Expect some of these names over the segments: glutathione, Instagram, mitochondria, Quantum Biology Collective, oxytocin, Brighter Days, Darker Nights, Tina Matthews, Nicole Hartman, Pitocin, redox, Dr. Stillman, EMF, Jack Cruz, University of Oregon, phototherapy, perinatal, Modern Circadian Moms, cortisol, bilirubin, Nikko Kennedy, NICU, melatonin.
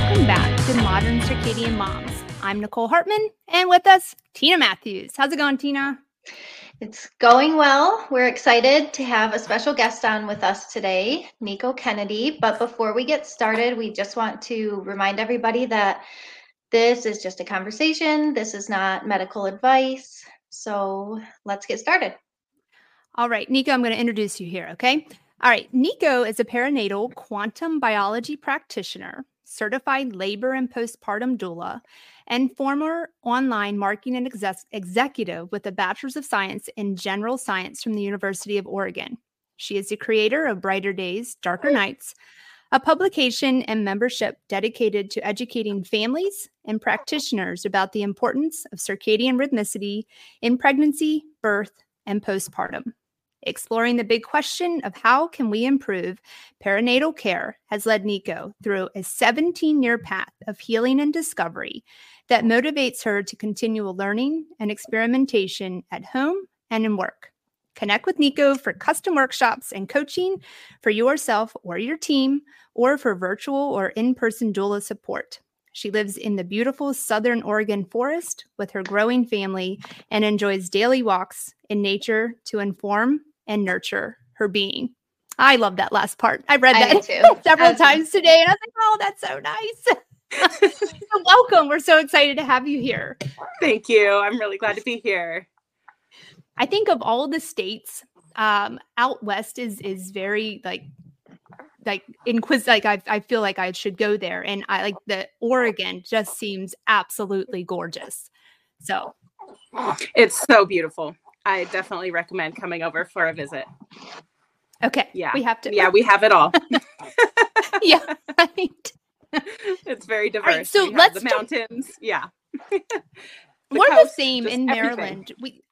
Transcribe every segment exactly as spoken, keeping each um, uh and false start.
welcome back to Modern Circadian Moms. I'm Nicole Hartman, and with us, Tina Matthews. How's it going, Tina? It's going well. We're excited to have a special guest on with us today, Nikko Kennedy. But before we get started, we just want to remind everybody that this is just a conversation. This is not medical advice. So let's get started. All right, Nikko, I'm going to introduce you here, okay? All right, Nikko is a perinatal quantum biology practitioner, certified labor and postpartum doula, and former online marketing and exec- executive with a bachelor's of science in general science from the University of Oregon. She is the creator of Brighter Days, Darker Nights, a publication and membership dedicated to educating families and practitioners about the importance of circadian rhythmicity in pregnancy, birth, and postpartum. Exploring the big question of how can we improve perinatal care has led Nikko through a seventeen-year path of healing and discovery that motivates her to continual learning and experimentation at home and in work. Connect with Nikko for custom workshops and coaching for yourself or your team, or for virtual or in-person doula support. She lives in the beautiful Southern Oregon forest with her growing family and enjoys daily walks in nature to inform and nurture her being. I love that last part. I read that I too. several As times you. today, and I was like, oh, that's so nice. So welcome. We're so excited to have you here. Thank you. I'm really glad to be here. I think of all the states, um, out west is is very like like inquis like I I feel like I should go there, and I like the Oregon just seems absolutely gorgeous. So it's so beautiful. I definitely recommend coming over for a visit. Okay. Yeah. We have to. Yeah, we have it all. Yeah. Right. It's very diverse. Right, so we let's have the mountains. Jump. Yeah. the We're coast, the same in everything. Maryland. We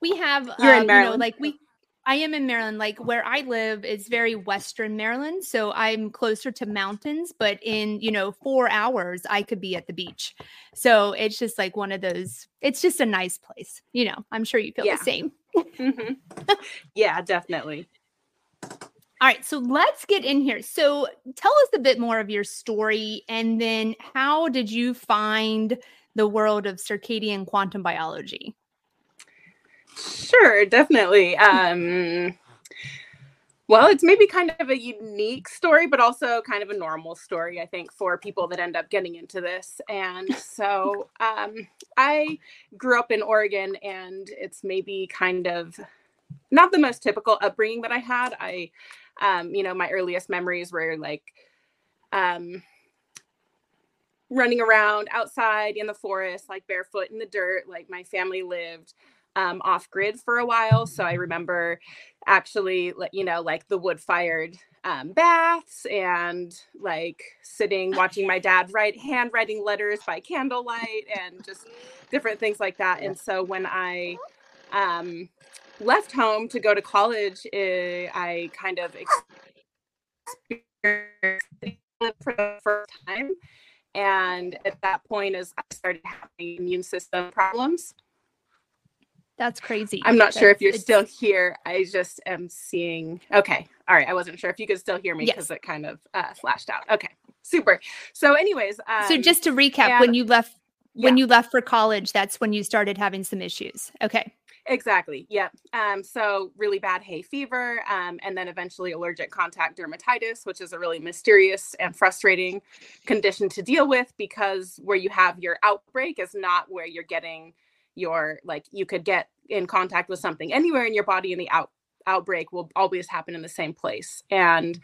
we have You're um, in Maryland. You know, like we I am in Maryland. Like where I live is very Western Maryland. So I'm closer to mountains, but in, you know, four hours, I could be at the beach. So it's just like one of those, it's just a nice place. You know, I'm sure you feel yeah. the same. Mm-hmm. Yeah, definitely. All right. So let's get in here. So tell us a bit more of your story. And then how did you find the world of circadian quantum biology? Sure, definitely. Um, well, it's maybe kind of a unique story, but also kind of a normal story, I think, for people that end up getting into this. And so um, I grew up in Oregon, and it's maybe kind of not the most typical upbringing that I had. I, um, you know, my earliest memories were like um, running around outside in the forest, like barefoot in the dirt, like my family lived Um, off grid for a while. So I remember actually, you know, like the wood fired um, baths and like sitting, watching my dad write handwriting letters by candlelight and just different things like that. And so when I um, left home to go to college, it, I kind of experienced it for the first time. And at that point is I started having immune system problems. That's crazy. I'm not That's, sure if you're still here. I just am seeing. Okay. All right. I wasn't sure if you could still hear me because yes. it kind of uh, flashed out. Okay. Super. So anyways. Um, so just to recap, and, when you left, yeah. when you left for college, that's when you started having some issues. Okay. Exactly. Yep. Um, so really bad hay fever, um, and then eventually allergic contact dermatitis, which is a really mysterious and frustrating condition to deal with because where you have your outbreak is not where you're getting your, like you could get in contact with something anywhere in your body, and the out, outbreak will always happen in the same place. And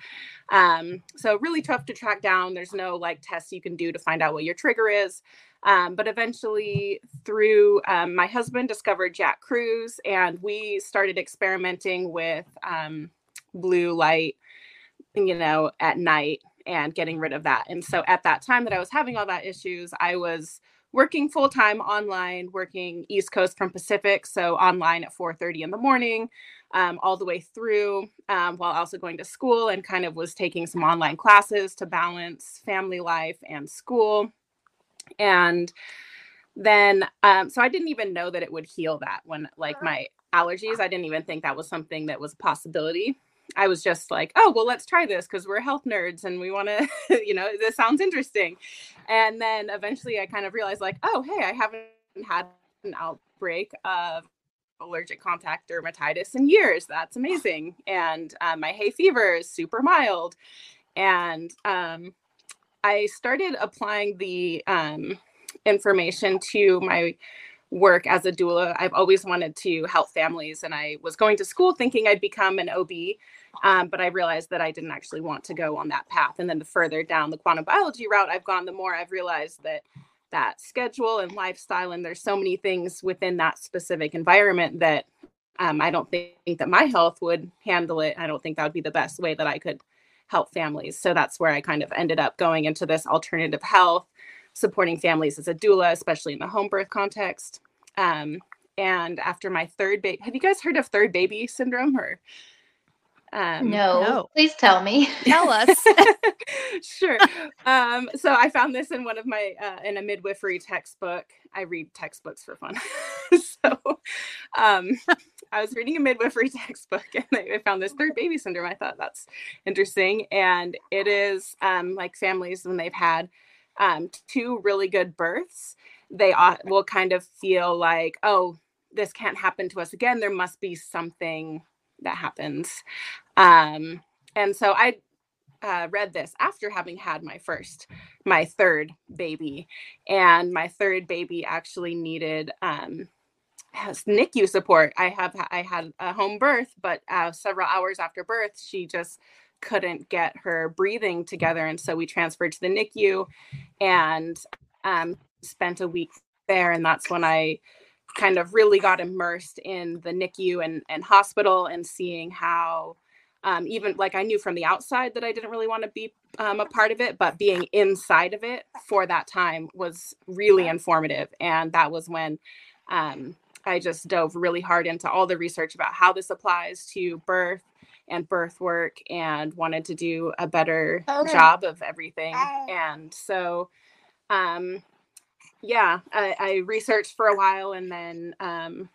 um, so really tough to track down. There's no like tests you can do to find out what your trigger is. Um, but eventually through um, my husband discovered Jack Cruz, and we started experimenting with um, blue light, you know, at night and getting rid of that. And so at that time that I was having all that issues, I was working full-time online, working East Coast from Pacific, so online at four thirty in the morning, um, all the way through, um, while also going to school, and kind of was taking some online classes to balance family life and school. And then, um, so I didn't even know that it would heal that when, like my allergies, I didn't even think that was something that was a possibility. I was just like, oh, well, let's try this because we're health nerds and we want to, you know, this sounds interesting. And then eventually I kind of realized like, oh, hey, I haven't had an outbreak of allergic contact dermatitis in years. That's amazing. And uh, my hay fever is super mild. And um, I started applying the um, information to my work as a doula. I've always wanted to help families, and I was going to school thinking I'd become an O B, um, but I realized that I didn't actually want to go on that path. And then the further down the quantum biology route I've gone, the more I've realized that that schedule and lifestyle, and there's so many things within that specific environment that um, I don't think that my health would handle it. I don't think that would be the best way that I could help families. So that's where I kind of ended up going into this alternative health, supporting families as a doula, especially in the home birth context. Um, and after my third baby, have you guys heard of third baby syndrome? Or um, no. no, please tell me. Tell us. Sure. Um, so I found this in one of my, uh, in a midwifery textbook. I read textbooks for fun. So um, I was reading a midwifery textbook and I found this third baby syndrome. I thought that's interesting. And it is um, like families when they've had Um, two really good births, they ought, will kind of feel like, oh, this can't happen to us again. There must be something that happens. Um, and so I uh, read this after having had my first, my third baby. And my third baby actually needed um, NICU support. I have I had a home birth, but uh, several hours after birth, she just couldn't get her breathing together. And so we transferred to the NICU and um, spent a week there. And that's when I kind of really got immersed in the NICU and, and hospital and seeing how um, even like I knew from the outside that I didn't really want to be um, a part of it, but being inside of it for that time was really informative. And that was when um, I just dove really hard into all the research about how this applies to birth and birth work, and wanted to do a better okay. job of everything. And so, um, yeah, I, I researched for a while and then um,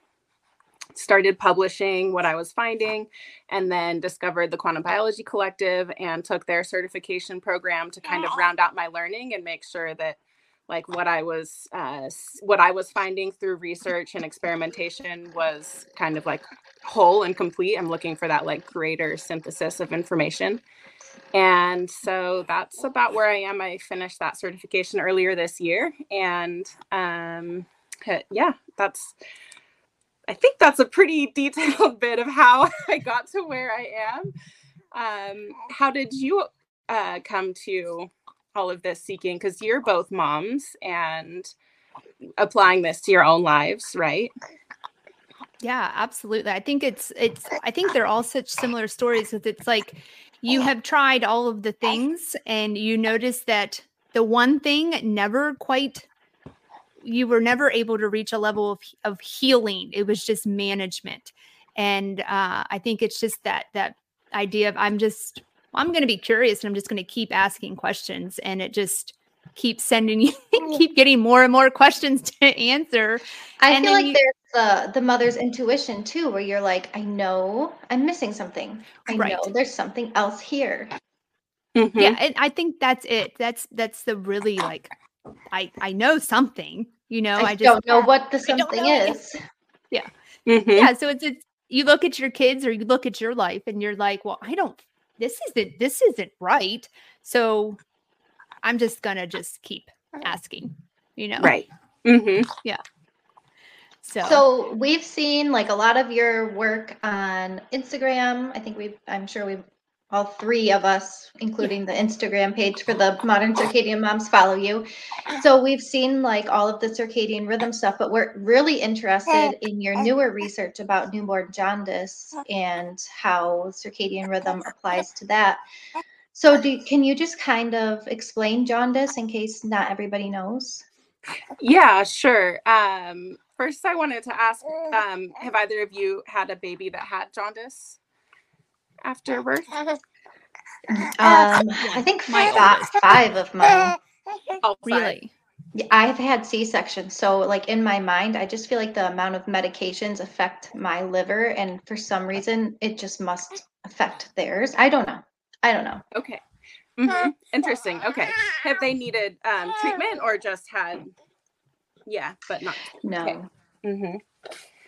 started publishing what I was finding, and then discovered the Quantum Biology Collective and took their certification program to kind of round out my learning and make sure that like what I was, uh, what I was finding through research and experimentation was kind of like whole and complete. I'm looking for that like greater synthesis of information. And so that's about where I am. I finished that certification earlier this year. And um, yeah, that's, I think that's a pretty detailed bit of how I got to where I am. Um, how did you uh, come to all of this seeking, because you're both moms and applying this to your own lives, right? Yeah, absolutely. I think it's, it's, I think they're all such similar stories because it's like you have tried all of the things and you notice that the one thing never quite, you were never able to reach a level of, of healing. It was just management. And uh, I think it's just that, that idea of I'm just, I'm going to be curious and I'm just going to keep asking questions, and it just keeps sending you, keep getting more and more questions to answer. I and feel like you, there's the, the mother's intuition too, where you're like, I know I'm missing something. I right. know there's something else here. Mm-hmm. Yeah. And I think that's it. That's, that's the really like, I, I know something, you know, I, I just don't know what the something is. Yeah. Mm-hmm. Yeah. So it's, it's, you look at your kids or you look at your life and you're like, well, I don't This isn't, this isn't right. So I'm just going to just keep asking, you know? Right. Mm-hmm. Yeah. So. so we've seen like a lot of your work on Instagram. I think we've, I'm sure we've all three of us, including the Instagram page for the Modern Circadian Moms, follow you. So we've seen like all of the circadian rhythm stuff, but we're really interested in your newer research about newborn jaundice and how circadian rhythm applies to that. So do, can you just kind of explain jaundice in case not everybody knows? Yeah, sure. Um, first, I wanted to ask, um, have either of you had a baby that had jaundice after birth? Um, I think five, five of mine. Oh, really? I've had C-section, so like in my mind, I just feel like the amount of medications affect my liver, and for some reason, it just must affect theirs. I don't know. I don't know. Okay. Mm-hmm. Interesting. Okay. Have they needed um, treatment or just had? Yeah, but not. No. Okay. Mm-hmm.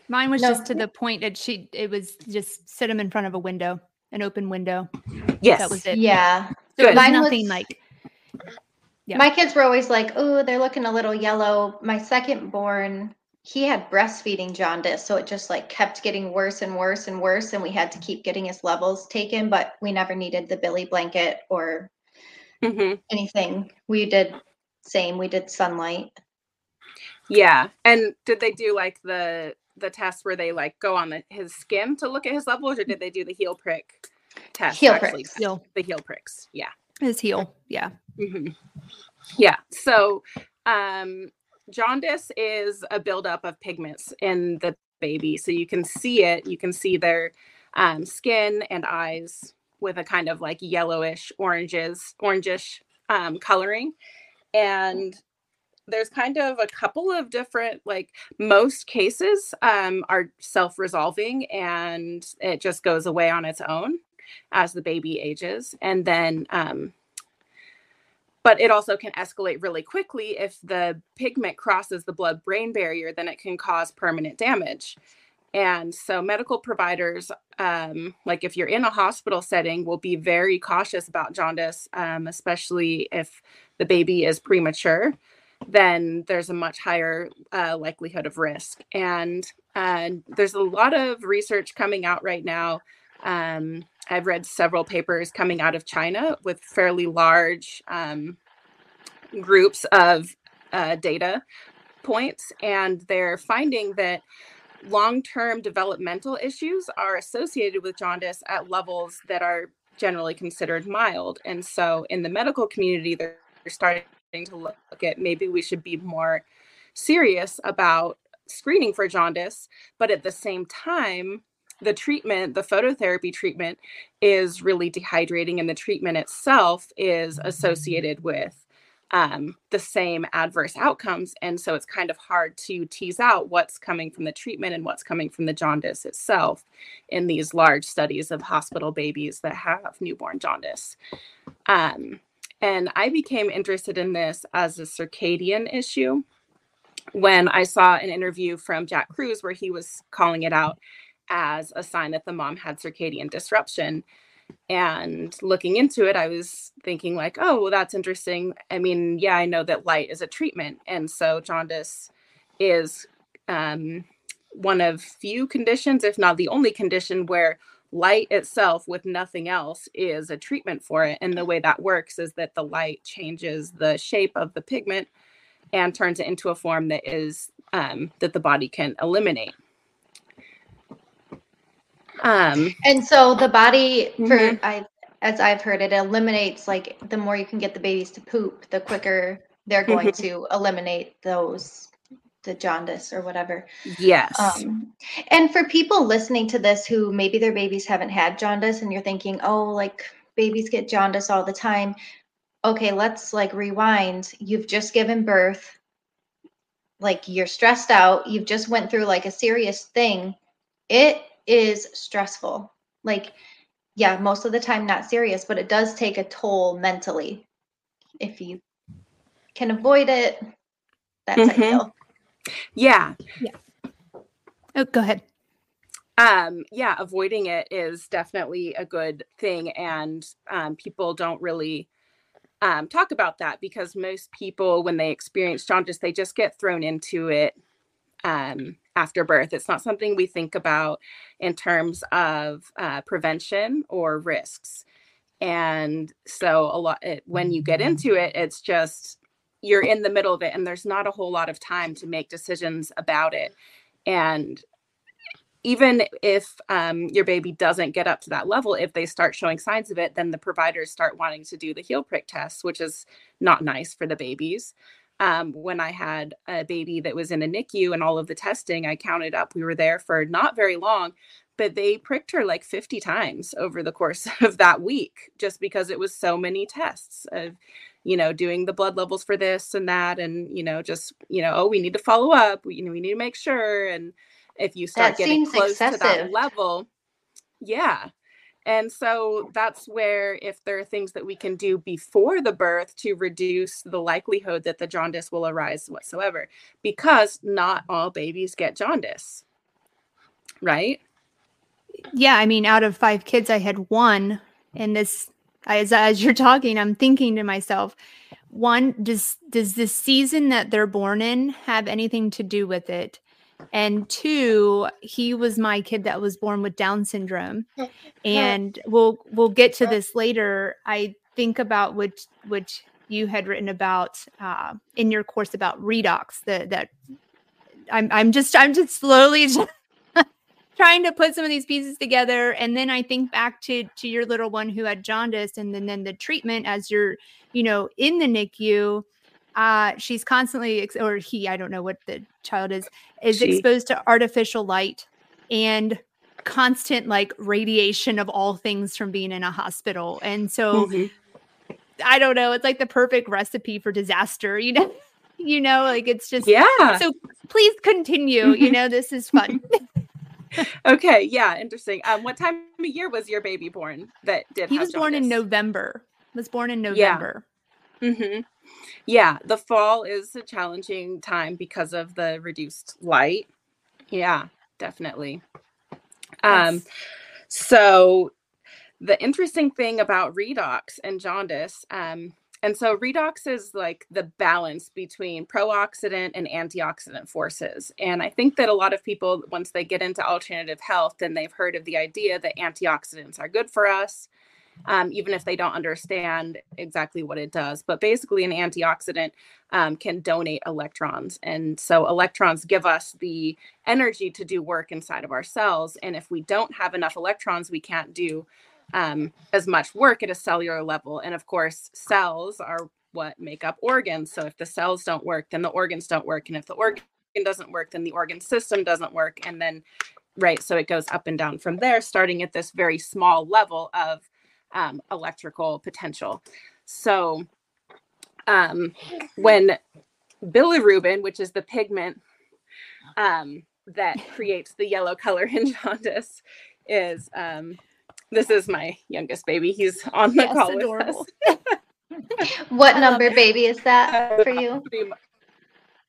Mine was no. just to the point that she, it was just sit them in front of a window, an open window. Yes. That was it. Yeah. So it was nothing was, like. Yeah. My kids were always like, oh, they're looking a little yellow. My second born, he had breastfeeding jaundice. So it just like kept getting worse and worse and worse. And we had to keep getting his levels taken, but we never needed the Billy blanket or mm-hmm. anything. We did same. We did sunlight. Yeah. And did they do like the, the test where they like go on the, his skin to look at his levels, or did they do the heel prick test? Heel pricks. Heel. The heel pricks. Yeah. His heel. Yeah. Mm-hmm. Yeah. So um, jaundice is a buildup of pigments in the baby. So you can see it. You can see their um, skin and eyes with a kind of like yellowish, oranges, orangish um, coloring. And there's kind of a couple of different, like most cases um, are self-resolving and it just goes away on its own as the baby ages. And then, um, but it also can escalate really quickly. If the pigment crosses the blood-brain barrier, then it can cause permanent damage. And so medical providers, um, like if you're in a hospital setting, will be very cautious about jaundice, um, especially if the baby is premature, then there's a much higher uh, likelihood of risk. And uh, there's a lot of research coming out right now. Um, I've read several papers coming out of China with fairly large um, groups of uh, data points, and they're finding that long-term developmental issues are associated with jaundice at levels that are generally considered mild. And so in the medical community, they're starting to look at maybe we should be more serious about screening for jaundice, but at the same time, the treatment, the phototherapy treatment is really dehydrating, and the treatment itself is associated with um, the same adverse outcomes. And so it's kind of hard to tease out what's coming from the treatment and what's coming from the jaundice itself in these large studies of hospital babies that have newborn jaundice. Um, and I became interested in this as a circadian issue when I saw an interview from Jack Cruz where he was calling it out as a sign that the mom had circadian disruption. And looking into it, I was thinking like, oh, well, that's interesting. I mean, yeah, I know that light is a treatment. And so jaundice is um, one of few conditions, if not the only condition, where light itself with nothing else is a treatment for it. And the way that works is that the light changes the shape of the pigment and turns it into a form that is um, that the body can eliminate. Um, and so the body, for mm-hmm. I, as I've heard, it eliminates, like the more you can get the babies to poop, the quicker they're going mm-hmm. to eliminate those, the jaundice or whatever. Yes. Um, and for people listening to this who maybe their babies haven't had jaundice and you're thinking, oh, like babies get jaundice all the time. Okay, let's like rewind. You've just given birth. Like you're stressed out. You've just went through like a serious thing. It is stressful. Like, yeah, most of the time not serious, but it does take a toll mentally. If you can avoid it, that's mm-hmm. ideal. Yeah. Yeah. Oh, go ahead. Um, yeah, avoiding it is definitely a good thing. And um, people don't really um, talk about that because most people, when they experience jaundice, they just get thrown into it um, after birth. It's not something we think about in terms of uh, prevention or risks. And so a lot, it, when you get into it, it's just, you're in the middle of it and there's not a whole lot of time to make decisions about it. And even if um, your baby doesn't get up to that level, if they start showing signs of it, then the providers start wanting to do the heel prick test, which is not nice for the babies. Um, when I had a baby that was in a N I C U and all of the testing, I counted up, we were there for not very long, but they pricked her like fifty times over the course of that week, just because it was so many tests of, you know, doing the blood levels for this and that, and, you know, just, you know, oh, we need to follow up, we, you know, we need to make sure. And if you start that getting close excessive. to that level, yeah. And so that's where, if there are things that we can do before the birth to reduce the likelihood that the jaundice will arise whatsoever, because not all babies get jaundice, right? Yeah, I mean, out of five kids, I had one. And this, as, as you're talking, I'm thinking to myself, one, does, does the season that they're born in have anything to do with it? And two, he was my kid that was born with Down syndrome. And we'll we'll get to this later. I think about what, what you had written about uh, in your course about redox. That that I'm I'm just I'm just slowly trying to put some of these pieces together. And then I think back to to your little one who had jaundice, and then, then the treatment as you're, you know, in the N I C U. Uh, she's constantly, ex- or he, I don't know what the child is, is she. exposed to artificial light and constant like radiation of all things from being in a hospital. And so mm-hmm. I don't know, it's like the perfect recipe for disaster, you know, you know, like it's just, yeah. So please continue, you know, this is fun. Okay. Yeah. Interesting. Um, what time of year was your baby born that did He was born in November, was born in November. Yeah. Mm-hmm. Yeah, the fall is a challenging time because of the reduced light. Yeah, definitely. Yes. Um, so the interesting thing about redox and jaundice, um, and so redox is like the balance between pro-oxidant and antioxidant forces. And I think that a lot of people, once they get into alternative health, then they've heard of the idea that antioxidants are good for us. Um, even if they don't understand exactly what it does. But basically an antioxidant um, can donate electrons. And so electrons give us the energy to do work inside of our cells. And if we don't have enough electrons, we can't do um, as much work at a cellular level. And of course, cells are what make up organs. So if the cells don't work, then the organs don't work. And if the organ doesn't work, then the organ system doesn't work. And then, right, so it goes up and down from there, starting at this very small level of Um, electrical potential. So um, when bilirubin, which is the pigment um, that creates the yellow color in jaundice, is, um, this is my youngest baby. He's on the yes, call with adorable. us. What number baby is that for you?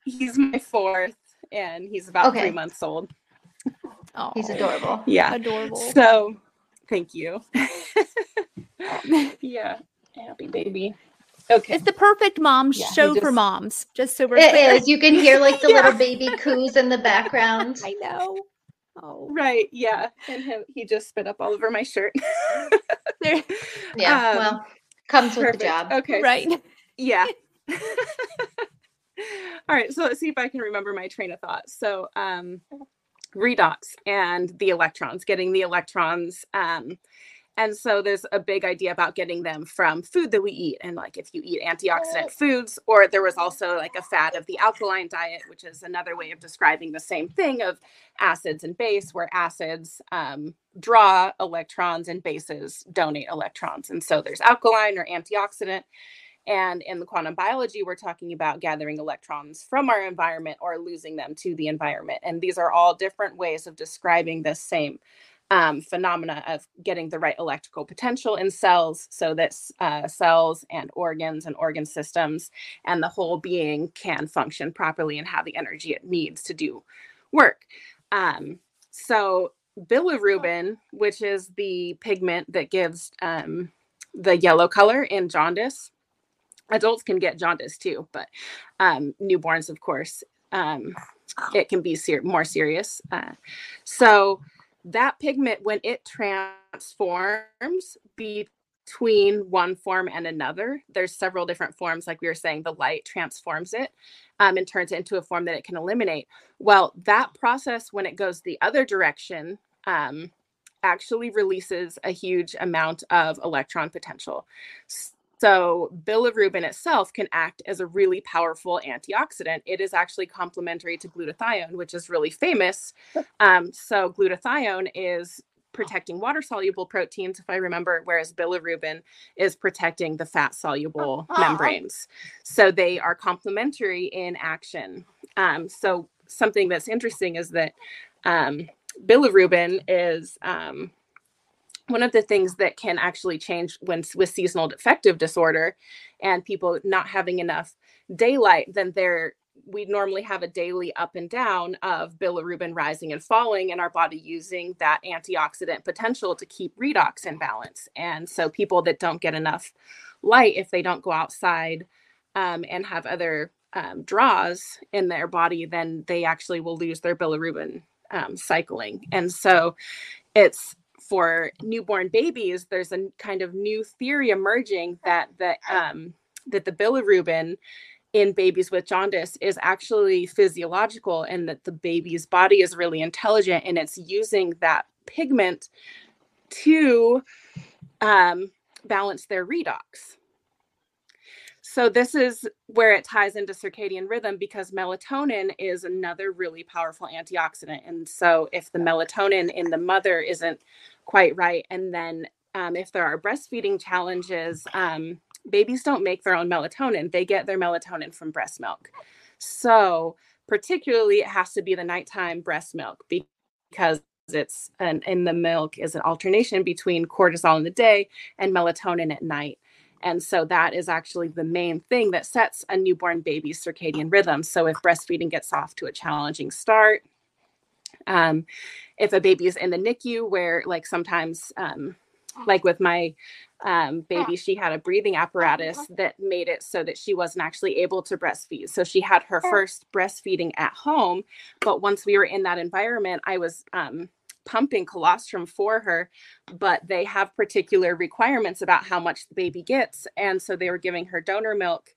He's my fourth, and he's about okay. three months old. Oh, he's adorable. Yeah. Adorable. So thank you. Yeah. Happy baby. Okay. It's the perfect mom yeah, show just, for moms. Just so we're it clear. Is. You can hear like the yeah. little baby coos in the background. I know. Oh. Right. Yeah. And him, he just spit up all over my shirt. There. Yeah. Um, well, comes perfect. with the job. Okay. Right. Yeah. All right. So let's see if I can remember my train of thought. So, um, redox and the electrons, getting the electrons, um, and so there's a big idea about getting them from food that we eat. And like if you eat antioxidant foods, or there was also like a fad of the alkaline diet, which is another way of describing the same thing of acids and base, where acids um, draw electrons and bases donate electrons. And so there's alkaline or antioxidant. And in the quantum biology, we're talking about gathering electrons from our environment or losing them to the environment. And these are all different ways of describing the same Um, phenomena of getting the right electrical potential in cells so that uh, cells and organs and organ systems and the whole being can function properly and have the energy it needs to do work. Um, so bilirubin, which is the pigment that gives um, the yellow color in jaundice, adults can get jaundice too, but um, newborns, of course, um, it can be ser- more serious. Uh, so that pigment, when it transforms between one form and another, there's several different forms. Like we were saying, the light transforms it um, and turns it into a form that it can eliminate. Well, that process, when it goes the other direction, um, actually releases a huge amount of electron potential. So bilirubin itself can act as a really powerful antioxidant. It is actually complementary to glutathione, which is really famous. Um, so glutathione is protecting water-soluble proteins, if I remember, whereas bilirubin is protecting the fat-soluble oh. membranes. So they are complementary in action. Um, so something that's interesting is that um, bilirubin is um, one of the things that can actually change when with seasonal affective disorder and people not having enough daylight, then they're we normally have a daily up and down of bilirubin rising and falling and our body using that antioxidant potential to keep redox in balance. And so people that don't get enough light, if they don't go outside um, and have other um, draws in their body, then they actually will lose their bilirubin um, cycling. And so it's for newborn babies, there's a kind of new theory emerging that, that, um, that the bilirubin in babies with jaundice is actually physiological, and that the baby's body is really intelligent and it's using that pigment to um, balance their redox. So this is where it ties into circadian rhythm, because melatonin is another really powerful antioxidant. And so if the melatonin in the mother isn't quite right, and then um, if there are breastfeeding challenges, um, babies don't make their own melatonin. They get their melatonin from breast milk. So particularly it has to be the nighttime breast milk, because it's an, in the milk is an alternation between cortisol in the day and melatonin at night. And so that is actually the main thing that sets a newborn baby's circadian rhythm. So if breastfeeding gets off to a challenging start, um, if a baby is in the N I C U where like sometimes um, like with my um, baby, she had a breathing apparatus that made it so that she wasn't actually able to breastfeed. So she had her first breastfeeding at home. But once we were in that environment, I was um, pumping colostrum for her, but they have particular requirements about how much the baby gets. And so they were giving her donor milk.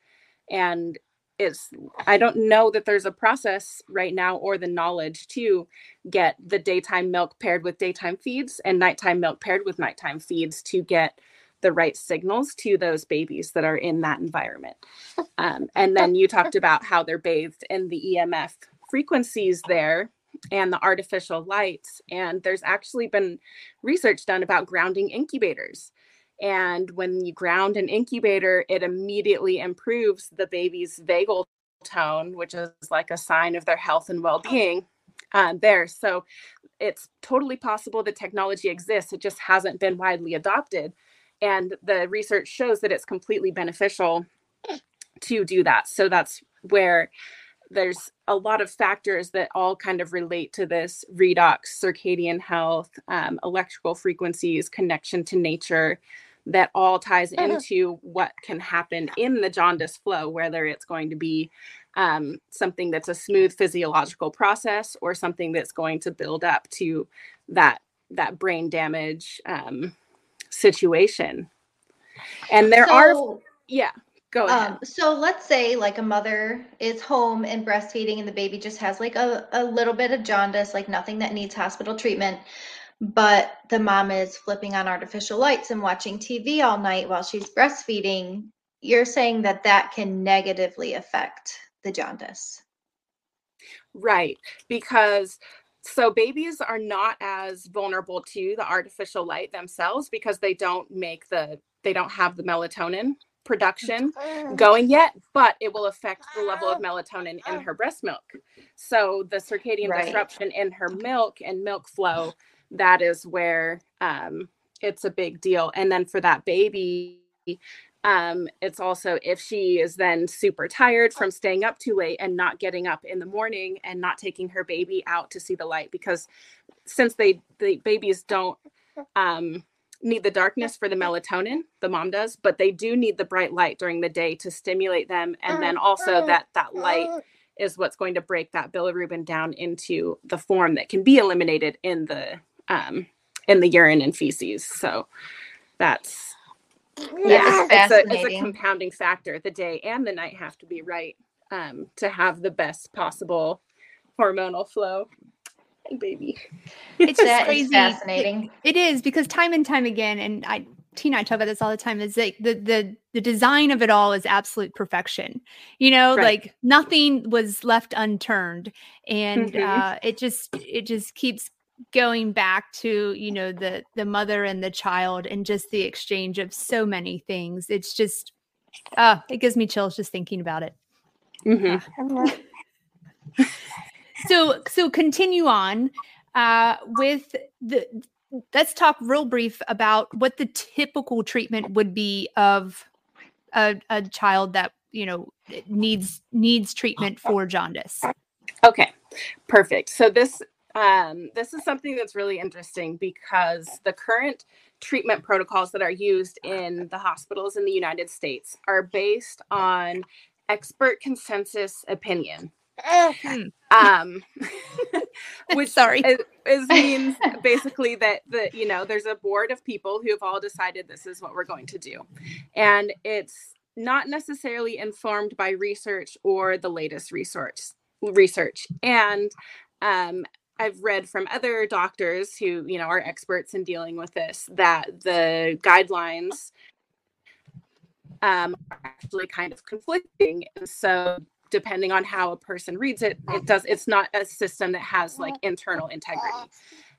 And it's, I don't know that there's a process right now or the knowledge to get the daytime milk paired with daytime feeds and nighttime milk paired with nighttime feeds to get the right signals to those babies that are in that environment. Um, and then you talked about how they're bathed in the E M F frequencies there and the artificial lights. And there's actually been research done about grounding incubators. And when you ground an incubator, it immediately improves the baby's vagal tone, which is like a sign of their health and well-being um, there. So it's totally possible that technology exists. It just hasn't been widely adopted. And the research shows that it's completely beneficial to do that. So that's where there's a lot of factors that all kind of relate to this redox, circadian health, um, electrical frequencies, connection to nature, that all ties into what can happen in the jaundice flow, whether it's going to be um, something that's a smooth physiological process or something that's going to build up to that, that brain damage um, situation. And there so, are, yeah, go ahead. Um, so let's say like a mother is home and breastfeeding and the baby just has like a, a little bit of jaundice, like nothing that needs hospital treatment. But the mom is flipping on artificial lights and watching T V all night while she's breastfeeding. You're saying that that can negatively affect the jaundice. Right. Because so babies are not as vulnerable to the artificial light themselves because they don't make the, they don't have the melatonin production going yet, but it will affect the level of melatonin in her breast milk. So the circadian right. disruption in her milk and milk flow, that is where um, it's a big deal. And then for that baby, um, it's also if she is then super tired from staying up too late and not getting up in the morning and not taking her baby out to see the light, because since they, the babies don't um, need the darkness for the melatonin, the mom does, but they do need the bright light during the day to stimulate them. And then also that, that light is what's going to break that bilirubin down into the form that can be eliminated in the, Um, in the urine and feces. So that's, yeah, that's it's, a, it's a compounding factor. The day and the night have to be right um, to have the best possible hormonal flow. Hey, baby. It's just crazy. Fascinating. It, it is, because time and time again, and I, Tina, I talk about this all the time, is like the, the, the design of it all is absolute perfection, you know, right. like nothing was left unturned. And mm-hmm. uh, it just, it just keeps going back to, you know, the the mother and the child and just the exchange of so many things. It's just, uh, it gives me chills just thinking about it. Mm-hmm. Yeah. So, so continue on uh, with the, let's talk real brief about what the typical treatment would be of a, a child that, you know, needs, needs treatment for jaundice. Okay, perfect. So this, Um, this is something that's really interesting because the current treatment protocols that are used in the hospitals in the United States are based on expert consensus opinion, um, which sorry. Is, is means basically that, the, you know, there's a board of people who have all decided this is what we're going to do. And it's not necessarily informed by research or the latest research. research. And um I've read from other doctors who, you know, are experts in dealing with this, that the guidelines um, are actually kind of conflicting. And so depending on how a person reads it, it does, it's not a system that has like internal integrity.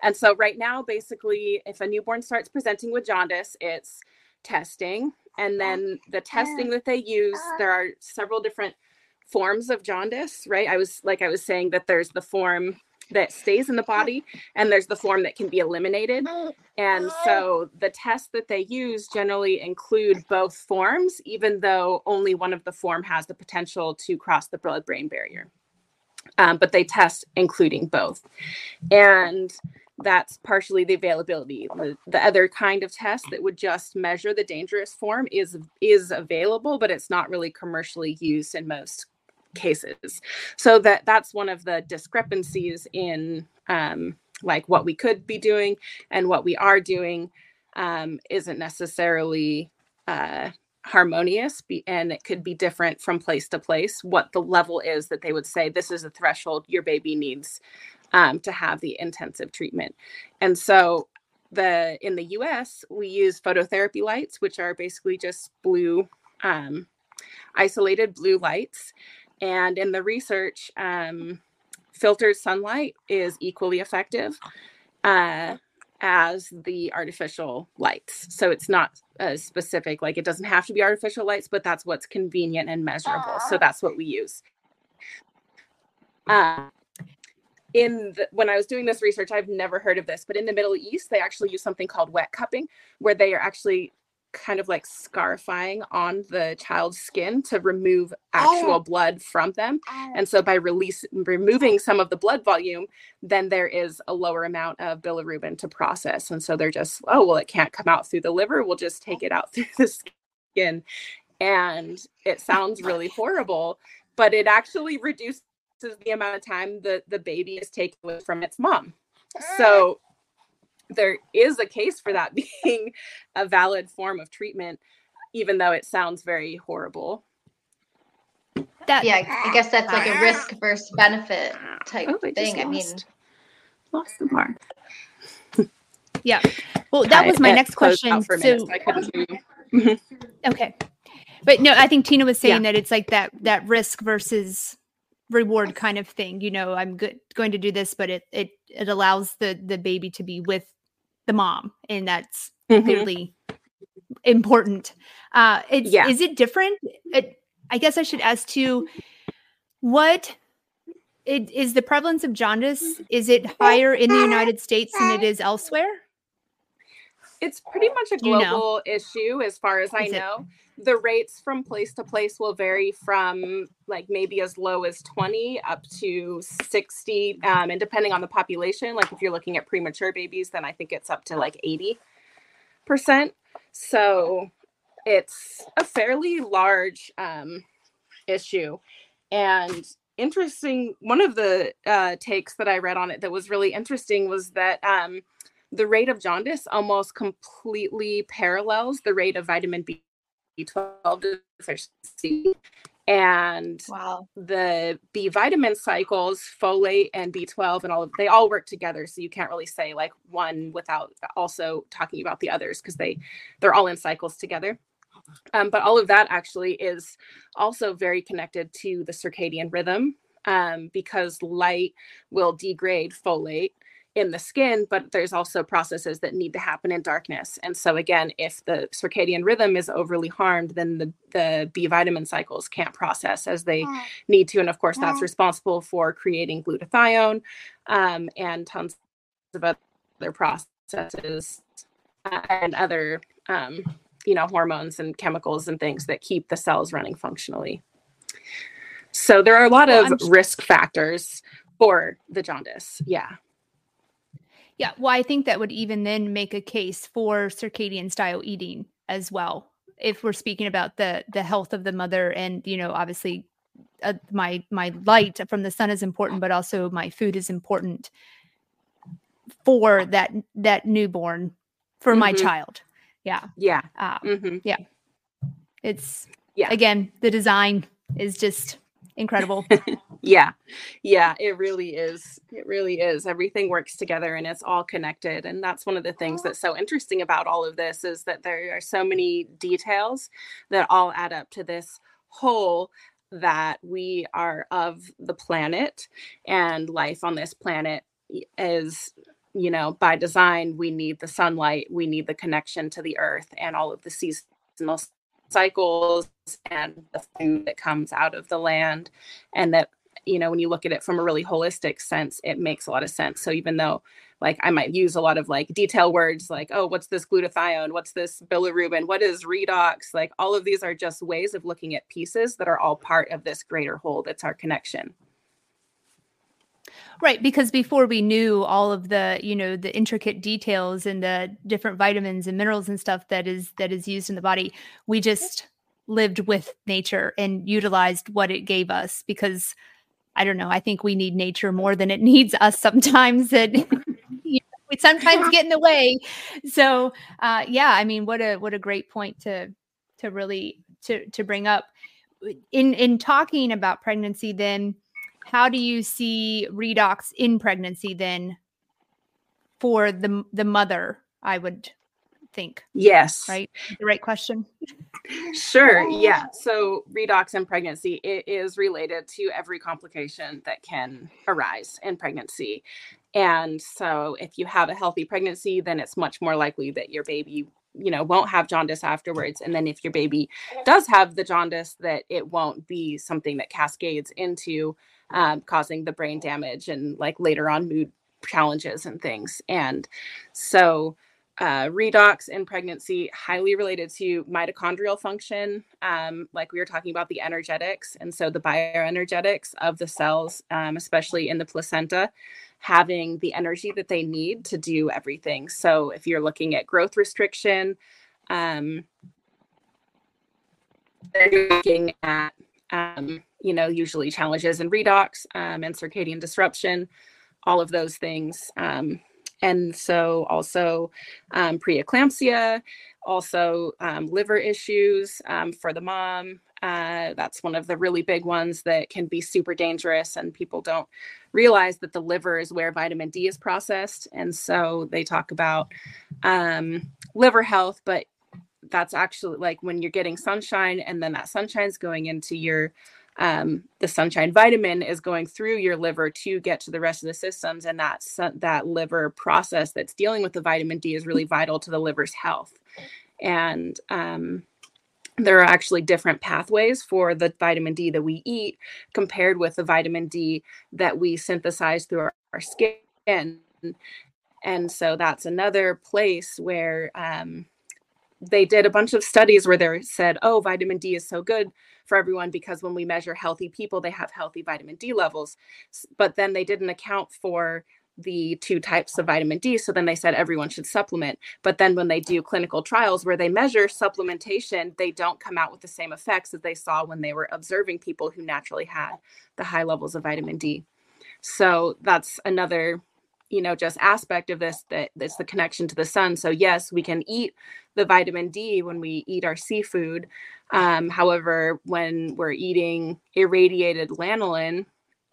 And so right now, basically, if a newborn starts presenting with jaundice, it's testing. And then the testing that they use, there are several different forms of jaundice, right? I was like, I was saying that there's the form that stays in the body, and there's the form that can be eliminated. And so the tests that they use generally include both forms, even though only one of the form has the potential to cross the blood-brain barrier. Um, but they test including both. And that's partially the availability. The, the other kind of test that would just measure the dangerous form is, is available, but it's not really commercially used in most cases. So that that's one of the discrepancies in um, like what we could be doing and what we are doing um, isn't necessarily uh, harmonious, be, and it could be different from place to place, what the level is that they would say, this is a threshold your baby needs um, to have the intensive treatment. And so the in the U S, we use phototherapy lights, which are basically just blue, um, isolated blue lights. And in the research, um, filtered sunlight is equally effective uh, as the artificial lights. So it's not uh, specific, like it doesn't have to be artificial lights, but that's what's convenient and measurable. So that's what we use. Uh, in the, when I was doing this research, I've never heard of this, but in the Middle East, they actually use something called wet cupping, where they are actually kind of like scarifying on the child's skin to remove actual blood from them. And so by release, removing some of the blood volume, then there is a lower amount of bilirubin to process. And so they're just, oh, well, it can't come out through the liver. We'll just take it out through the skin. And it sounds really horrible, but it actually reduces the amount of time that the baby is taken away from its mom. So there is a case for that being a valid form of treatment, even though it sounds very horrible. That, yeah, I guess that's like a risk versus benefit type oh, I thing. Lost, I mean, lost the mark. Yeah. Well, that I, was my next question. For so, minute, so okay, but no, I think Tina was saying yeah. that it's like that that risk versus reward kind of thing. You know, I'm good, going to do this, but it it it allows the the baby to be with the mom, and that's mm-hmm. clearly important. Uh, it's, yeah. Is it different? It, I guess I should ask too, what it, is the prevalence of jaundice? Is it higher in the United States than it is elsewhere? It's pretty much a global you know. issue as far as I is know. It? The rates from place to place will vary from like maybe as low as twenty up to sixty. Um, and depending on the population, like if you're looking at premature babies, then I think it's up to like eighty percent. So it's a fairly large um, issue. And interesting, one of the uh, takes that I read on it that was really interesting was that um, the rate of jaundice almost completely parallels the rate of vitamin B twelve deficiency. And wow. the B vitamin cycles, folate and B twelve and all of, they all work together. So you can't really say like one without also talking about the others because they, they're all in cycles together. Um, but all of that actually is also very connected to the circadian rhythm um, because light will degrade folate in the skin, but there's also processes that need to happen in darkness. And so again, if the circadian rhythm is overly harmed, then the, the B vitamin cycles can't process as they yeah. need to. And of course, yeah. that's responsible for creating glutathione um, and tons of other processes uh, and other um, you know, hormones and chemicals and things that keep the cells running functionally. So there are a lot well, of I'm... risk factors for the jaundice. Yeah. Yeah. Well, I think that would even then make a case for circadian style eating as well. If we're speaking about the the health of the mother and, you know, obviously uh, my, my light from the sun is important, but also my food is important for that, that newborn, for mm-hmm. my child. Yeah. Yeah. Um, mm-hmm. Yeah. It's, yeah. again, the design is just incredible. Yeah. Yeah, it really is. It really is. Everything works together and it's all connected. And that's one of the things that's so interesting about all of this is that there are so many details that all add up to this whole that we are of the planet, and life on this planet is, you know, by design, we need the sunlight, we need the connection to the earth and all of the seasonal cycles and the food that comes out of the land. And that, you know, when you look at it from a really holistic sense, it makes a lot of sense. So even though like I might use a lot of like detail words like, oh, what's this glutathione? What's this bilirubin? What is redox? Like all of these are just ways of looking at pieces that are all part of this greater whole. That's our connection. Right. Because before we knew all of the, you know, the intricate details and the different vitamins and minerals and stuff that is, that is used in the body, we just lived with nature and utilized what it gave us because I don't know. I think we need nature more than it needs us sometimes. And you know, we sometimes get in the way. So, uh, yeah, I mean, what a, what a great point to, to really, to, to bring up in, in talking about pregnancy then. How do you see redox in pregnancy then for the the mother, I would think? Yes. Right? The right question? Sure. Yeah. So redox in pregnancy, it is related to every complication that can arise in pregnancy. And so if you have a healthy pregnancy, then it's much more likely that your baby, you know, won't have jaundice afterwards. And then if your baby does have the jaundice, that it won't be something that cascades into Um, causing the brain damage and like later on mood challenges and things. And so uh, redox in pregnancy, highly related to mitochondrial function. Um, like we were talking about the energetics. And so the bioenergetics of the cells, um, especially in the placenta, having the energy that they need to do everything. So if you're looking at growth restriction, um, they're looking at Um, you know, usually challenges in redox um, and circadian disruption, all of those things. Um, and so also um, preeclampsia, also um, liver issues um, for the mom. Uh, that's one of the really big ones that can be super dangerous. And people don't realize that the liver is where vitamin D is processed. And so they talk about um, liver health, but that's actually like when you're getting sunshine and then that sunshine's going into your, um, the sunshine vitamin is going through your liver to get to the rest of the systems. And that, that liver process that's dealing with the vitamin D is really vital to the liver's health. And, um, there are actually different pathways for the vitamin D that we eat compared with the vitamin D that we synthesize through our, our skin. And so that's another place where, um, they did a bunch of studies where they said, oh, vitamin D is so good for everyone because when we measure healthy people, they have healthy vitamin D levels. But then they didn't account for the two types of vitamin D. So then they said everyone should supplement. But then when they do clinical trials where they measure supplementation, they don't come out with the same effects that they saw when they were observing people who naturally had the high levels of vitamin D. So that's another you know, just aspect of this, that it's the connection to the sun. So yes, we can eat the vitamin D when we eat our seafood. Um, however, when we're eating irradiated lanolin,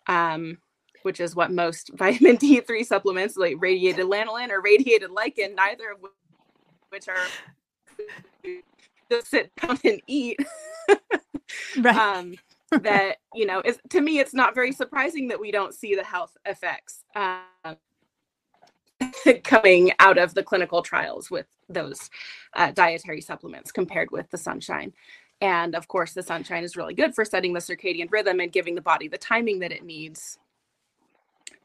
um, which is what most vitamin D three supplements, like radiated lanolin or radiated lichen, neither of which are just sit down and eat. Right. Um, that, you know, is, to me, it's not very surprising that we don't see the health effects. Um, coming out of the clinical trials with those uh, dietary supplements compared with the sunshine. And of course, the sunshine is really good for setting the circadian rhythm and giving the body the timing that it needs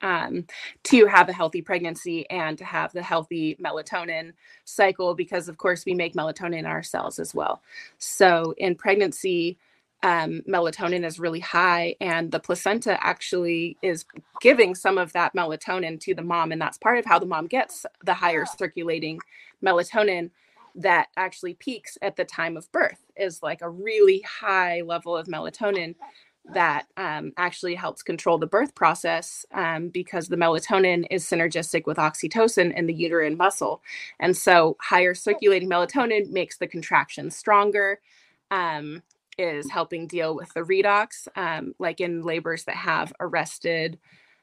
um, to have a healthy pregnancy and to have the healthy melatonin cycle, because of course we make melatonin in our cells as well. So in pregnancy, um, melatonin is really high, and the placenta actually is giving some of that melatonin to the mom. And that's part of how the mom gets the higher circulating melatonin that actually peaks at the time of birth, is like a really high level of melatonin that um, actually helps control the birth process, um, because the melatonin is synergistic with oxytocin in the uterine muscle. And so higher circulating melatonin makes the contraction stronger, um, is helping deal with the redox, um, like in labors that have arrested,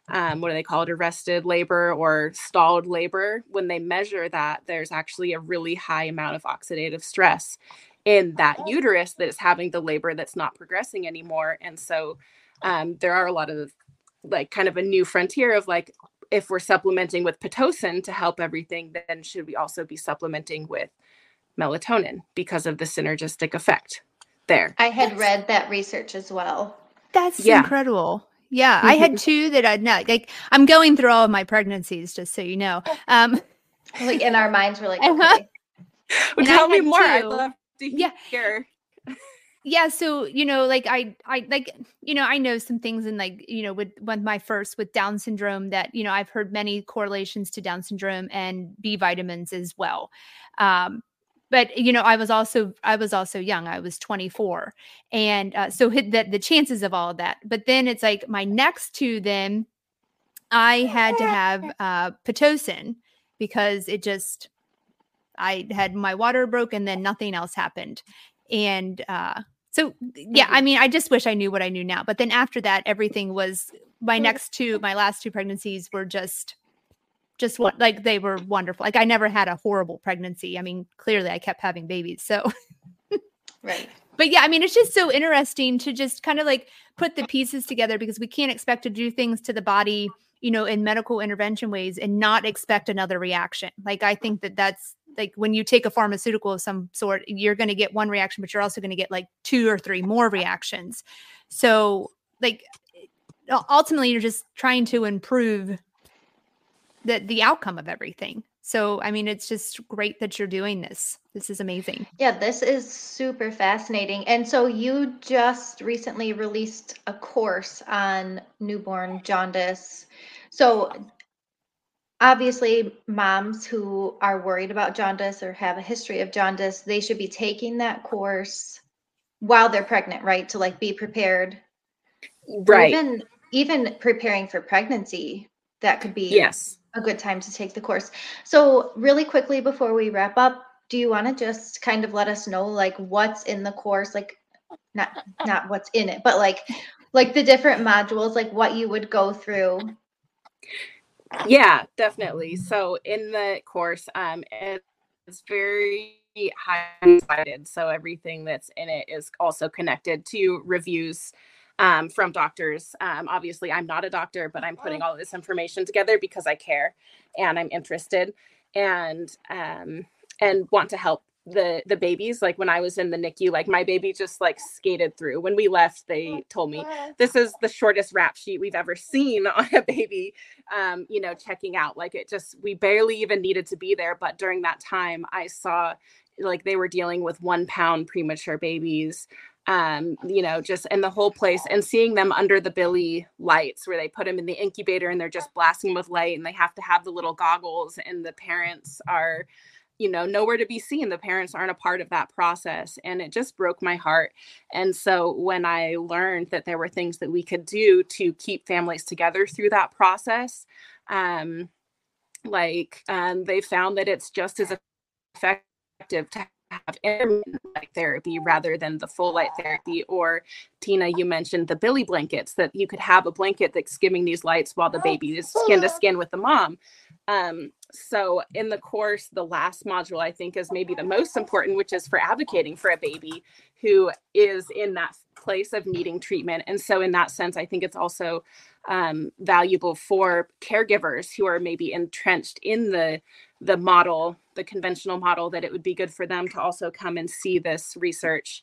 Um, what do they call it? Arrested labor or stalled labor. When they measure that, there's actually a really high amount of oxidative stress in that uterus that is having the labor that's not progressing anymore. And so um, there are a lot of like kind of a new frontier of like, if we're supplementing with Pitocin to help everything, then should we also be supplementing with melatonin because of the synergistic effect there? I had read that research as well. That's yeah. incredible. Yeah, I had two that I'd not, like, I'm going through all of my pregnancies, just so you know. Um, like in our minds, we're like, uh-huh. okay. Well, tell me more. Two. I'd love to yeah. hear. Yeah. So, you know, like I, I like, you know, I know some things in like, you know, with, with my first with Down syndrome that, you know, I've heard many correlations to Down syndrome and B vitamins as well. Um, But, you know, I was also, I was also young. I was twenty-four. And uh, so hit the, the chances of all of that. But then it's like my next two, then I had to have uh, Pitocin because it just, I had my water broke and then nothing else happened. And uh, so, yeah, I mean, I just wish I knew what I knew now. But then after that, everything was, my next two, my last two pregnancies were just Just what, like they were wonderful. Like I never had a horrible pregnancy. I mean, clearly I kept having babies. So, right. But yeah, I mean, it's just so interesting to just kind of like put the pieces together, because we can't expect to do things to the body, you know, in medical intervention ways and not expect another reaction. Like, I think that that's like when you take a pharmaceutical of some sort, you're going to get one reaction, but you're also going to get like two or three more reactions. So like ultimately you're just trying to improve the the outcome of everything. So, I mean, it's just great that you're doing this. This is amazing. Yeah, this is super fascinating. And so you just recently released a course on newborn jaundice. So obviously moms who are worried about jaundice or have a history of jaundice, they should be taking that course while they're pregnant, right? To like be prepared. Right. Even, even preparing for pregnancy, that could be yes. a good time to take the course. So really quickly before we wrap up, do you want to just kind of let us know like what's in the course, like not not what's in it, but like like the different modules, like what you would go through? Yeah, definitely. So in the course, um, it's very high-sided. So everything that's in it is also connected to reviews Um, from doctors. Um, obviously, I'm not a doctor, but I'm putting all this information together because I care and I'm interested and um, and want to help the the babies. Like when I was in the N I C U, like my baby just like skated through. When we left, they told me this is the shortest rap sheet we've ever seen on a baby, um, you know, checking out. Like it just, we barely even needed to be there. But during that time, I saw like they were dealing with one pound premature babies, um, you know, just in the whole place, and seeing them under the billy lights where they put them in the incubator and they're just blasting with light and they have to have the little goggles and the parents are, you know, nowhere to be seen. The parents aren't a part of that process. And it just broke my heart. And so when I learned that there were things that we could do to keep families together through that process, um, like, um, they found that it's just as effective to have intermittent light therapy rather than the full light therapy. Or Tina, you mentioned the billy blankets, that you could have a blanket that's giving these lights while the baby is skin to skin with the mom. Um, so in the course, the last module I think is maybe the most important, which is for advocating for a baby who is in that place of needing treatment. And so in that sense, I think it's also um, valuable for caregivers who are maybe entrenched in the the model, the conventional model, that it would be good for them to also come and see this research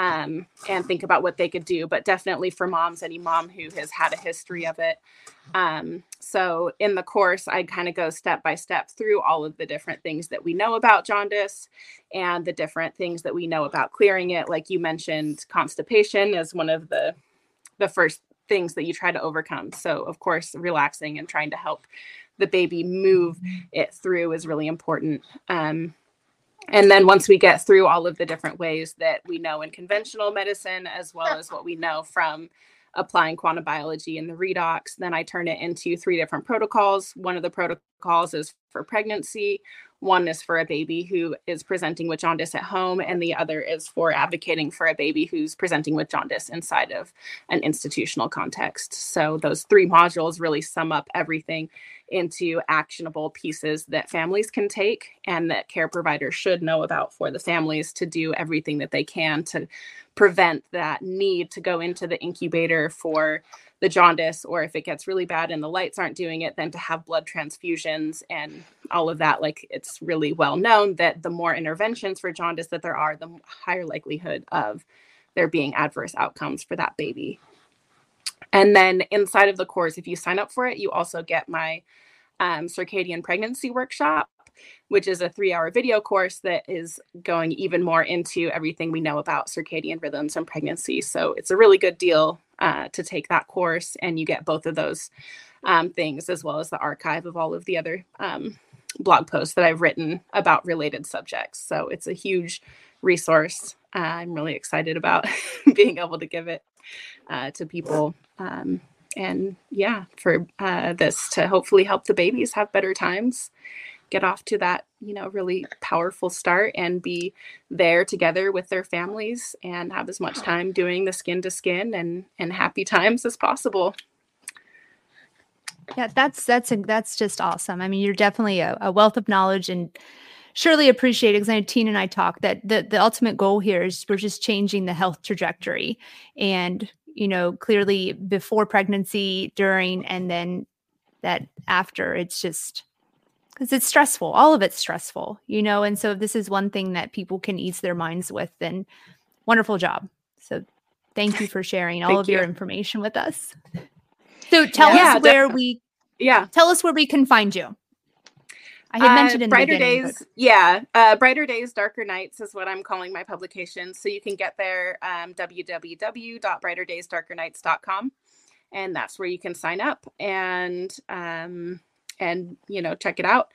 um, and think about what they could do. But definitely for moms, any mom who has had a history of it. Um, so in the course, I kind of go step by step through all of the different things that we know about jaundice and the different things that we know about clearing it. Like you mentioned, constipation is one of the the first things that you try to overcome. So of course, relaxing and trying to help the baby move it through is really important. Um, and then once we get through all of the different ways that we know in conventional medicine, as well as what we know from applying quantum biology and the redox, then I turn it into three different protocols. One of the protocols is for pregnancy. One is for a baby who is presenting with jaundice at home, and the other is for advocating for a baby who's presenting with jaundice inside of an institutional context. So those three modules really sum up everything into actionable pieces that families can take and that care providers should know about for the families to do everything that they can to prevent that need to go into the incubator for the jaundice, or if it gets really bad and the lights aren't doing it, then to have blood transfusions and all of that. Like, it's really well known that the more interventions for jaundice that there are, the higher likelihood of there being adverse outcomes for that baby. And then inside of the course, if you sign up for it, you also get my um, circadian pregnancy workshop, which is a three-hour video course that is going even more into everything we know about circadian rhythms and pregnancy. So it's a really good deal uh, to take that course, and you get both of those um, things, as well as the archive of all of the other um, blog posts that I've written about related subjects. So it's a huge resource. Uh, I'm really excited about being able to give it uh, to people. Um, and yeah, for uh, this to hopefully help the babies have better times, get off to that, you know, really powerful start, and be there together with their families and have as much time doing the skin to skin and and happy times as possible. Yeah, that's that's that's just awesome. I mean, you're definitely a, a wealth of knowledge, and surely appreciate it, because I know Tina and I talked that the, the ultimate goal here is we're just changing the health trajectory. And, you know, clearly before pregnancy, during, and then that after, it's just, because it's stressful. All of it's stressful, you know? And so if this is one thing that people can ease their minds with, then wonderful job. So thank you for sharing all of you. your information with us. So tell yeah, us where we, yeah, tell us where we can find you. I had mentioned uh, in Brighter the Days, but... yeah, uh, Brighter Days, Darker Nights is what I'm calling my publication. So you can get there, um, w w w dot brighter days darker nights dot com, and that's where you can sign up and um, and you know, check it out.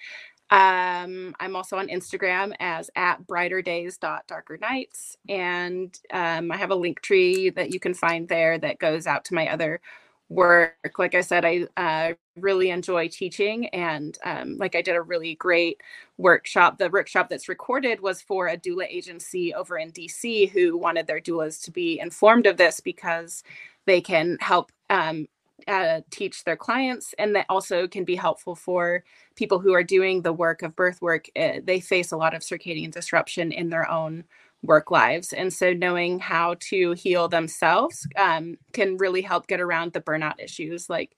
Um, I'm also on Instagram as at brighter days dot darker nights, and um, I have a link tree that you can find there that goes out to my other work. Like I said, I uh, really enjoy teaching, and um, like I did a really great workshop. The workshop that's recorded was for a doula agency over in D C who wanted their doulas to be informed of this, because they can help um, uh, teach their clients, and that also can be helpful for people who are doing the work of birth work. Uh, they face a lot of circadian disruption in their own work lives. And so knowing how to heal themselves um, can really help get around the burnout issues. Like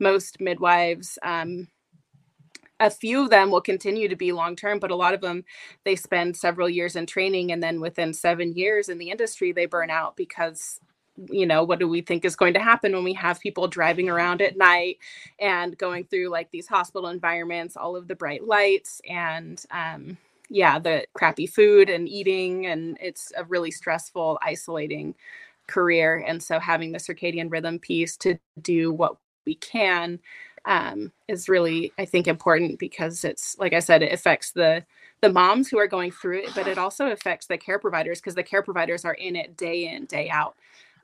most midwives, um, a few of them will continue to be long-term, but a lot of them, they spend several years in training, and then within seven years in the industry, they burn out, because, you know, what do we think is going to happen when we have people driving around at night and going through like these hospital environments, all of the bright lights, and, um, yeah, the crappy food and eating, and it's a really stressful, isolating career. And so having the circadian rhythm piece to do what we can um, is really, I think, important, because it's, like I said, it affects the the moms who are going through it, but it also affects the care providers, because the care providers are in it day in, day out.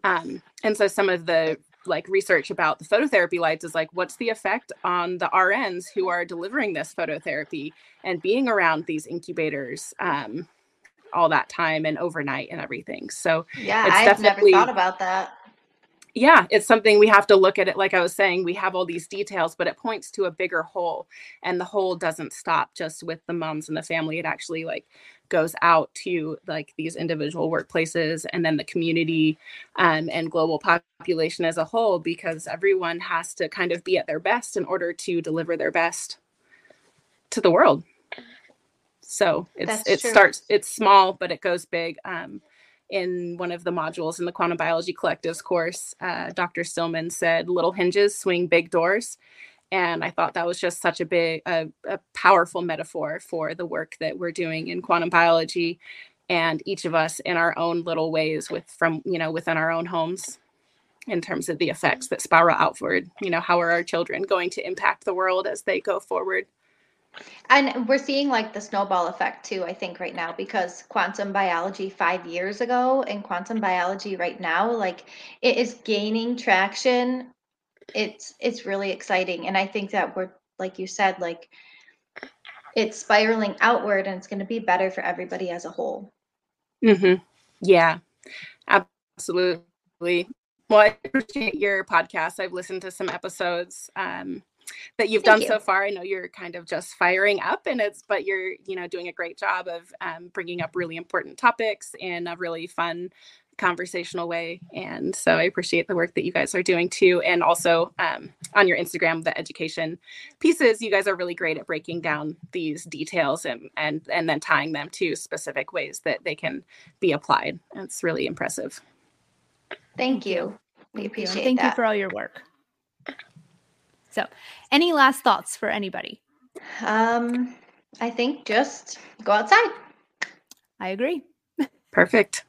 Um, and so some of the like research about the phototherapy lights is like, what's the effect on the R Ns who are delivering this phototherapy and being around these incubators um, all that time and overnight and everything. So yeah, it's I've never thought about that. Yeah, it's something we have to look at. It. Like I was saying, we have all these details, but it points to a bigger whole, and the whole doesn't stop just with the moms and the family. It actually like goes out to like these individual workplaces and then the community um, and global population as a whole, because everyone has to kind of be at their best in order to deliver their best to the world. So it's, it starts, it's small, but it goes big. Um, in one of the modules in the Quantum Biology Collective's course, uh, Doctor Stillman said, little hinges swing big doors. And I thought that was just such a big, a, a powerful metaphor for the work that we're doing in quantum biology, and each of us in our own little ways with from, you know, within our own homes, in terms of the effects that spiral outward. You know, how are our children going to impact the world as they go forward? And we're seeing like the snowball effect too, I think, right now, because quantum biology five years ago and quantum biology right now, like it is gaining traction. It's, it's really exciting. And I think that we're, like you said, like it's spiraling outward and it's going to be better for everybody as a whole. Mm-hmm. Yeah, absolutely. Well, I appreciate your podcast. I've listened to some episodes, um, that you've Thank done you. so far. I know you're kind of just firing up, and it's, but you're, you know, doing a great job of um, bringing up really important topics in a really fun, conversational way. And so I appreciate the work that you guys are doing too. And also um, on your Instagram, the education pieces, you guys are really great at breaking down these details and, and, and then tying them to specific ways that they can be applied. It's really impressive. Thank you. We appreciate it. Thank that. you for all your work. So any last thoughts for anybody? Um, I think just go outside. I agree. Perfect.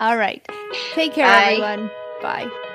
All right. Take care, Bye. everyone. Bye.